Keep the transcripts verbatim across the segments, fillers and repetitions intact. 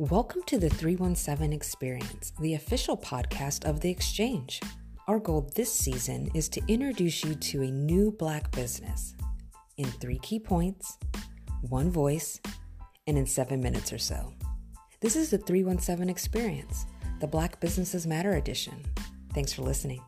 Welcome to the three one seven Experience, the official podcast of The Exchange. Our goal this season is to introduce you to a new Black business in three key points, one voice, and in seven minutes or so. This is the three one seven Experience, the Black Businesses Matter edition. Thanks for listening.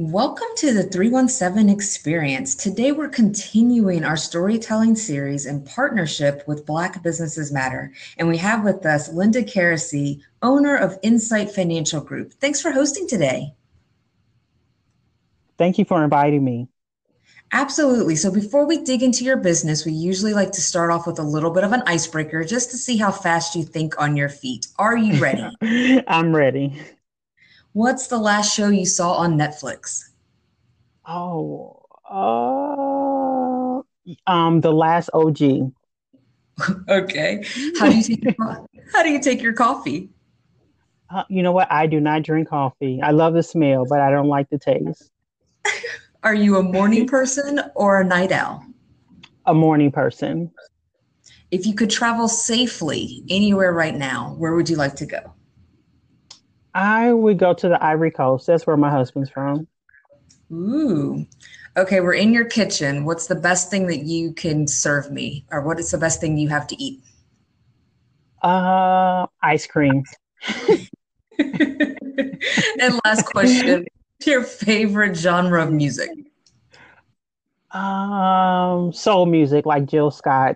Welcome to the three one seven Experience. Today we're continuing our storytelling series in partnership with Black Businesses Matter. And we have with us Linda Karressy, owner of Insight Financial Group. Thanks for hosting today. Thank you for inviting me. Absolutely. So before we dig into your business, we usually like to start off with a little bit of an icebreaker just to see how fast you think on your feet. Are you ready? I'm ready. What's the last show you saw on Netflix? Oh, uh, um, the last O G. Okay. How do you take your, how do you take your coffee? Uh, you know what? I do not drink coffee. I love the smell, but I don't like the taste. Are you a morning person or a night owl? A morning person. If you could travel safely anywhere right now, where would you like to go? I would go to the Ivory Coast. That's where my husband's from. Ooh. Okay, we're in your kitchen. What's the best thing that you can serve me? Or what is the best thing you have to eat? Uh, ice cream. And last question, what's your favorite genre of music? Um, soul music, like Jill Scott.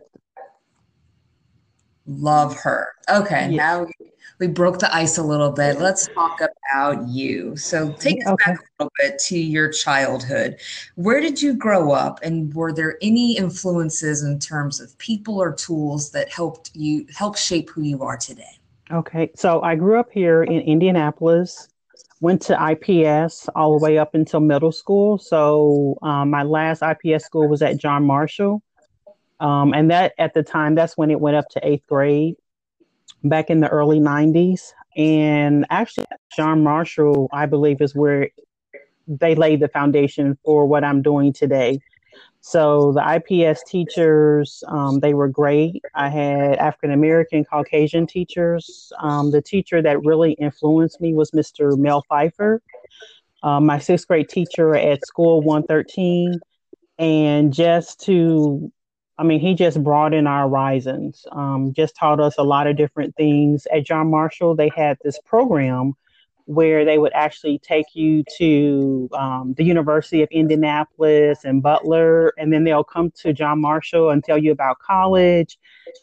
Love her. Okay, yeah. Now we- We broke the ice a little bit. Let's talk about you. So take us okay. back a little bit to your childhood. Where did you grow up? And were there any influences in terms of people or tools that helped you help shape who you are today? Okay. So I grew up here in Indianapolis, went to I P S all the way up until middle school. So um, my last I P S school was at John Marshall. Um, and that at the time, that's when it went up to eighth grade. Back in the early nineties. And actually, John Marshall, I believe, is where they laid the foundation for what I'm doing today. So the I P S teachers, um, they were great. I had African-American, Caucasian teachers. Um, the teacher that really influenced me was Mister Mel Pfeiffer, uh, my sixth grade teacher at school one thirteen. And just to I mean, he just broadened our horizons, um, just taught us a lot of different things. At John Marshall, they had this program where they would actually take you to um, the University of Indianapolis and Butler, and then they'll come to John Marshall and tell you about college,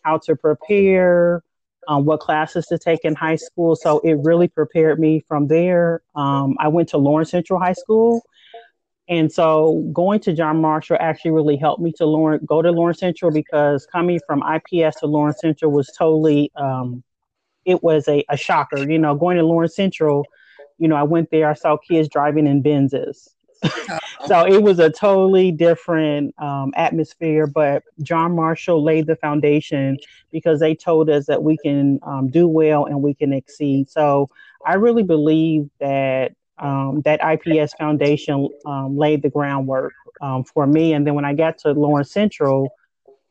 how to prepare, um, what classes to take in high school. So it really prepared me from there. Um, I went to Lawrence Central High School. And so going to John Marshall actually really helped me to Lawrence, go to Lawrence Central, because coming from I P S to Lawrence Central was totally, um, it was a, a shocker. You know, going to Lawrence Central, you know, I went there, I saw kids driving in Benzes. So it was a totally different um, atmosphere, but John Marshall laid the foundation because they told us that we can um, do well and we can exceed. So I really believe that Um, that I P S foundation um, laid the groundwork um, for me. And then when I got to Lawrence Central,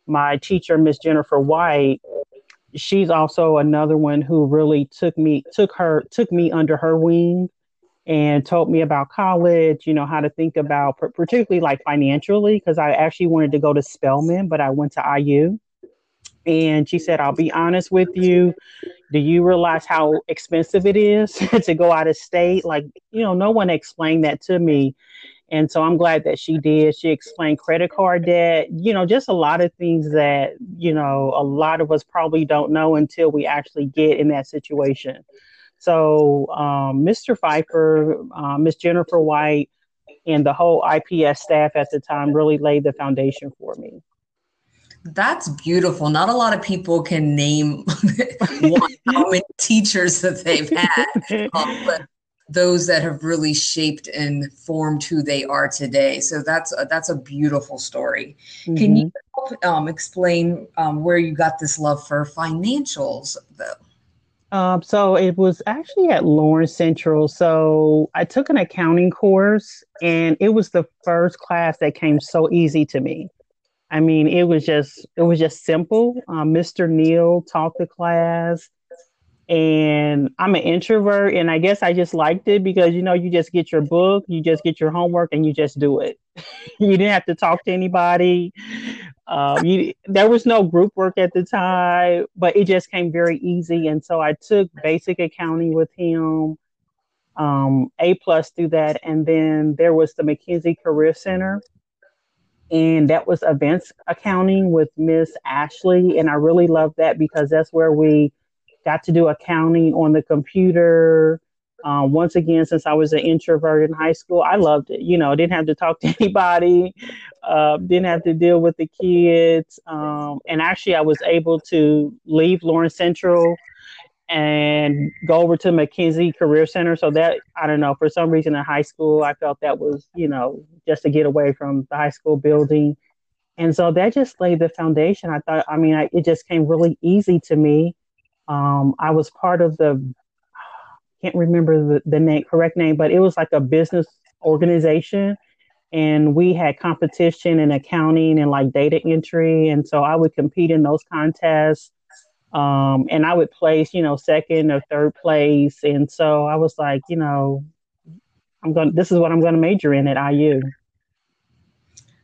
my teacher, Miss Jennifer White, she's also another one who really took me, took her, took me under her wing and told me about college, you know, how to think about, particularly like financially, because I actually wanted to go to Spelman, but I went to I U. And she said, I'll be honest with you. Do you realize how expensive it is to go out of state? Like, you know, no one explained that to me. And so I'm glad that she did. She explained credit card debt, you know, just a lot of things that, you know, a lot of us probably don't know until we actually get in that situation. So um, Mister Pfeiffer, uh, Miss Jennifer White, and the whole I P S staff at the time really laid the foundation for me. That's beautiful. Not a lot of people can name one, how many teachers that they've had, um, but those that have really shaped and formed who they are today. So that's a, that's a beautiful story. Mm-hmm. Can you um, explain um, where you got this love for financials, though? Um, so it was actually at Lawrence Central. So I took an accounting course, and it was the first class that came so easy to me. I mean, it was just it was just simple. Um, Mister Neal taught the class, and I'm an introvert, and I guess I just liked it because, you know, you just get your book, you just get your homework, and you just do it. You didn't have to talk to anybody. Um, you, there was no group work at the time, but it just came very easy. And so I took basic accounting with him, um, A plus through that. And then there was the McKinsey Career Center. And that was events accounting with Miss Ashley. And I really loved that because that's where we got to do accounting on the computer. Uh, once again, since I was an introvert in high school, I loved it. You know, didn't have to talk to anybody, uh, didn't have to deal with the kids. Um, and actually, I was able to leave Lawrence Central and go over to McKinsey Career Center. So that, I don't know, for some reason in high school, I felt that was, you know, just to get away from the high school building. And so that just laid the foundation. I thought, I mean, I, it just came really easy to me. Um, I was part of the, I can't remember the, the name, correct name, but it was like a business organization. And we had competition in accounting and like data entry. And so I would compete in those contests. Um, and I would place, you know, second or third place. And so I was like, you know, I'm going, this is what I'm going to major in at I U.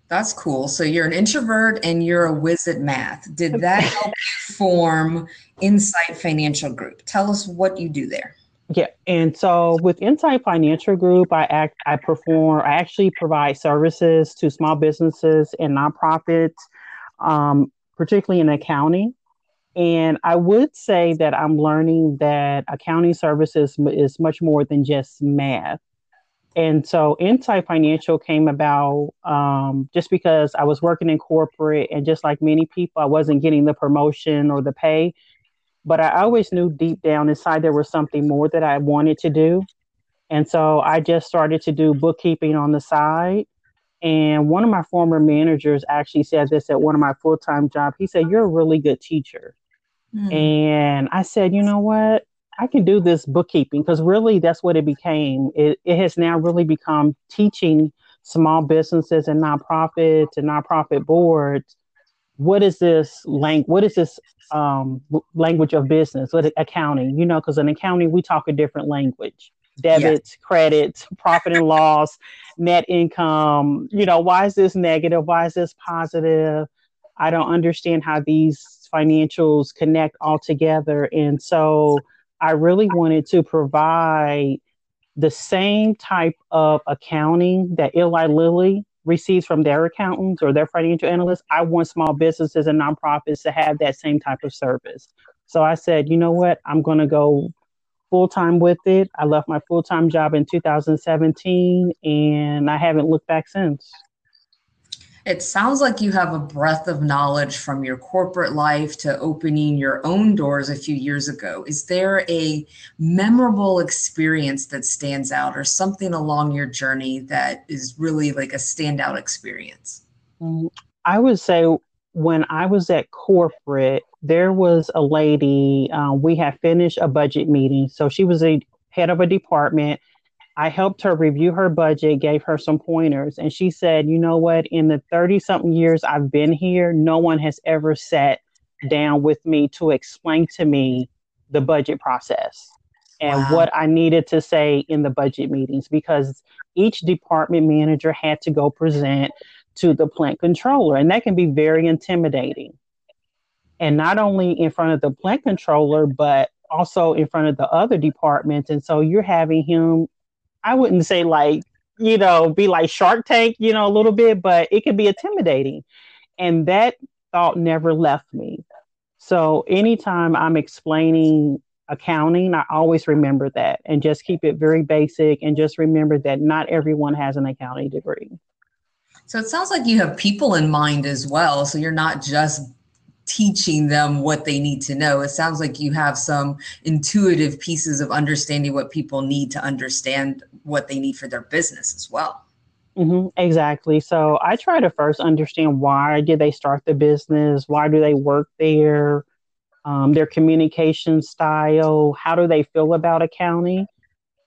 That's cool. So you're an introvert and you're a whiz at math. Did that help form Insight Financial Group? Tell us what you do there. Yeah. And so with Insight Financial Group, I act, I perform, I actually provide services to small businesses and nonprofits, um, particularly in accounting. And I would say that I'm learning that accounting services is much more than just math. And so Insight Financial came about um, just because I was working in corporate, and just like many people, I wasn't getting the promotion or the pay. But I always knew deep down inside there was something more that I wanted to do. And so I just started to do bookkeeping on the side. And one of my former managers actually said this at one of my full-time jobs. He said, "You're a really good teacher." And I said, you know what, I can do this bookkeeping, because really that's what it became. It, it has now really become teaching small businesses and nonprofits and nonprofit boards. What is this language? What is this um, language of business? What accounting? You know, because in accounting, we talk a different language. Debits, yeah. Credits, profit and loss, net income. You know, why is this negative? Why is this positive? I don't understand how these financials connect all together. And so I really wanted to provide the same type of accounting that Eli Lilly receives from their accountants or their financial analysts. I want small businesses and nonprofits to have that same type of service. So I said, you know what, I'm going to go full-time with it. I left my full-time job in two thousand seventeen, and I haven't looked back since. It sounds like you have a breadth of knowledge from your corporate life to opening your own doors a few years ago. Is there a memorable experience that stands out, or something along your journey that is really like a standout experience? I would say when I was at corporate, there was a lady, uh, we had finished a budget meeting. So she was a head of a department. I helped her review her budget, gave her some pointers, and she said, you know what, in the thirty something years I've been here, no one has ever sat down with me to explain to me the budget process and wow. what I needed to say in the budget meetings, because each department manager had to go present to the plant controller, and that can be very intimidating. And not only in front of the plant controller, but also in front of the other departments. And so you're having him, I wouldn't say like, you know, be like Shark Tank, you know, a little bit, but it can be intimidating. And that thought never left me. So anytime I'm explaining accounting, I always remember that and just keep it very basic and just remember that not everyone has an accounting degree. So it sounds like you have people in mind as well. So you're not just teaching them what they need to know. It sounds like you have some intuitive pieces of understanding what people need to understand what they need for their business as well. Mm-hmm, exactly. So I try to first understand, why did they start the business? Why do they work there? Um, their communication style? How do they feel about accounting?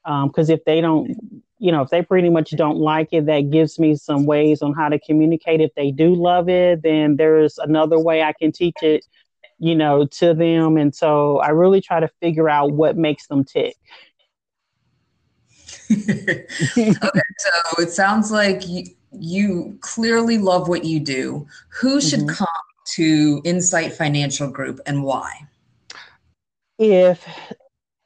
Because um, if they don't you know, if they pretty much don't like it, that gives me some ways on how to communicate. If they do love it, then there's another way I can teach it, you know, to them. And so I really try to figure out what makes them tick. Okay, so it sounds like you, you clearly love what you do. Who should mm-hmm. come to Insight Financial Group and why? If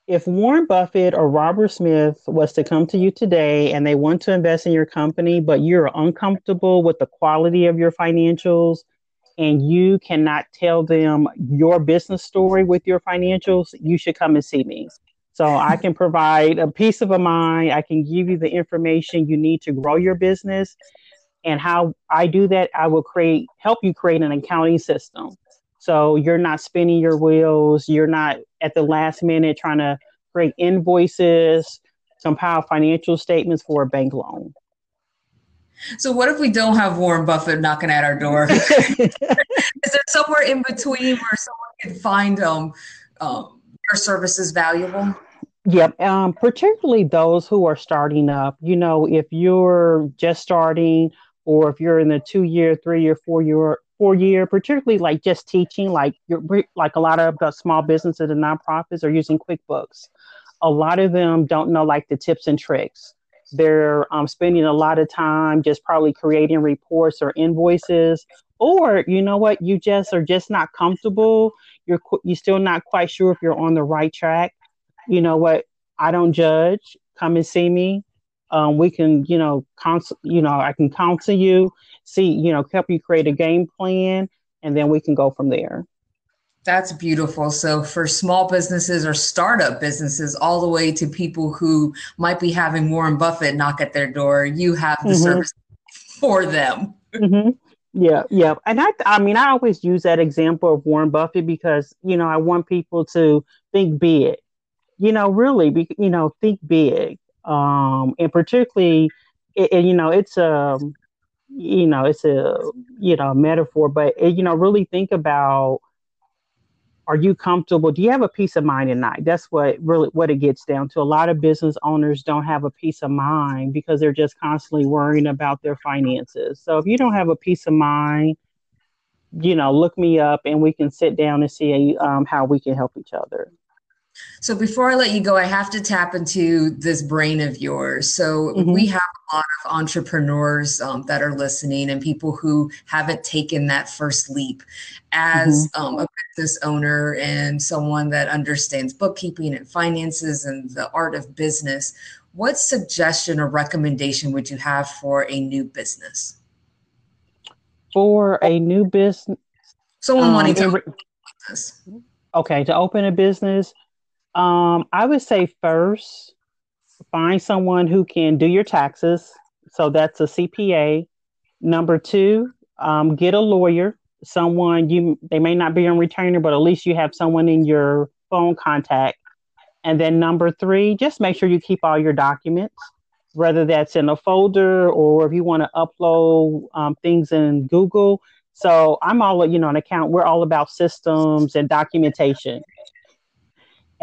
If Warren Buffett or Robert Smith was to come to you today and they want to invest in your company, but you're uncomfortable with the quality of your financials and you cannot tell them your business story with your financials, you should come and see me. So I can provide a peace of mind. I can give you the information you need to grow your business. And how I do that, I will create, help you create an accounting system. So you're not spinning your wheels. You're not at the last minute trying to create invoices, compile financial statements for a bank loan. So what if we don't have Warren Buffett knocking at our door? Is there somewhere in between where someone can find um, um, your services valuable? Yep. Um, particularly those who are starting up. You know, if you're just starting, or if you're in the two year, three year, four year, four year, particularly like just teaching, like you're, like a lot of the small businesses and nonprofits are using QuickBooks. A lot of them don't know like the tips and tricks. They're um, spending a lot of time just probably creating reports or invoices, or you know what, you just are just not comfortable. You're you're still not quite sure if you're on the right track. You know what? I don't judge. Come and see me. Um, we can, you know, counsel, you know, I can counsel you, see, you know, help you create a game plan, and then we can go from there. That's beautiful. So for small businesses or startup businesses, all the way to people who might be having Warren Buffett knock at their door, you have the mm-hmm. service for them. Mm-hmm. Yeah. Yeah. And I, I mean, I always use that example of Warren Buffett because, you know, I want people to think big, you know, really, be, you know, think big. Um, and particularly, it, it, you know, it's a, you know, it's a, you know, metaphor, but, it, you know, really think about, are you comfortable? Do you have a peace of mind at night? That's what really, what it gets down to. A lot of business owners don't have a peace of mind because they're just constantly worrying about their finances. So if you don't have a peace of mind, you know, look me up and we can sit down and see um, how we can help each other. So before I let you go, I have to tap into this brain of yours. So mm-hmm. we have a lot of entrepreneurs um, that are listening and people who haven't taken that first leap as mm-hmm. um, a business owner and someone that understands bookkeeping and finances and the art of business. What suggestion or recommendation would you have for a new business? For a new business? Someone um, wanting to open a business. Okay, to open a business. Um, I would say first, find someone who can do your taxes. So that's a C P A. Number two, um, get a lawyer, someone you, they may not be on retainer, but at least you have someone in your phone contact. And then number three, just make sure you keep all your documents, whether that's in a folder or if you want to upload um, things in Google. So I'm all, you know, an account, we're all about systems and documentation.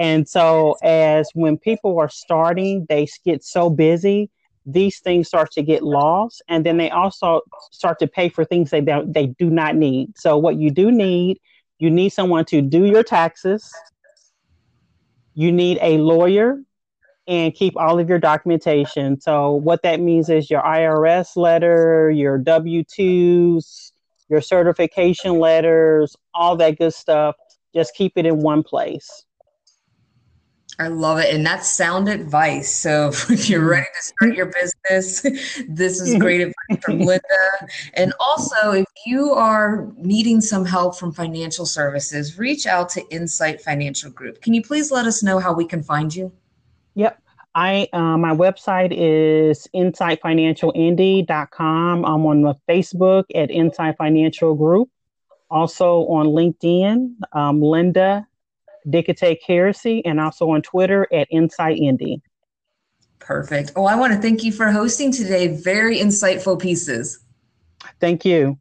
And so as when people are starting, they get so busy, these things start to get lost. And then they also start to pay for things they don't, they do not need. So what you do need, you need someone to do your taxes. You need a lawyer and keep all of your documentation. So what that means is your I R S letter, your W two's, your certification letters, all that good stuff. Just keep it in one place. I love it. And that's sound advice. So if you're ready to start your business, this is great advice from Linda. And also, if you are needing some help from financial services, reach out to Insight Financial Group. Can you please let us know how we can find you? Yep. I uh, my website is insight financial indy dot com. I'm on the Facebook at Insight Financial Group. Also on LinkedIn, um, Linda Diakite Karressy, and also on Twitter at Insight Indy. Perfect. Oh, I want to thank you for hosting today. Very insightful pieces. Thank you.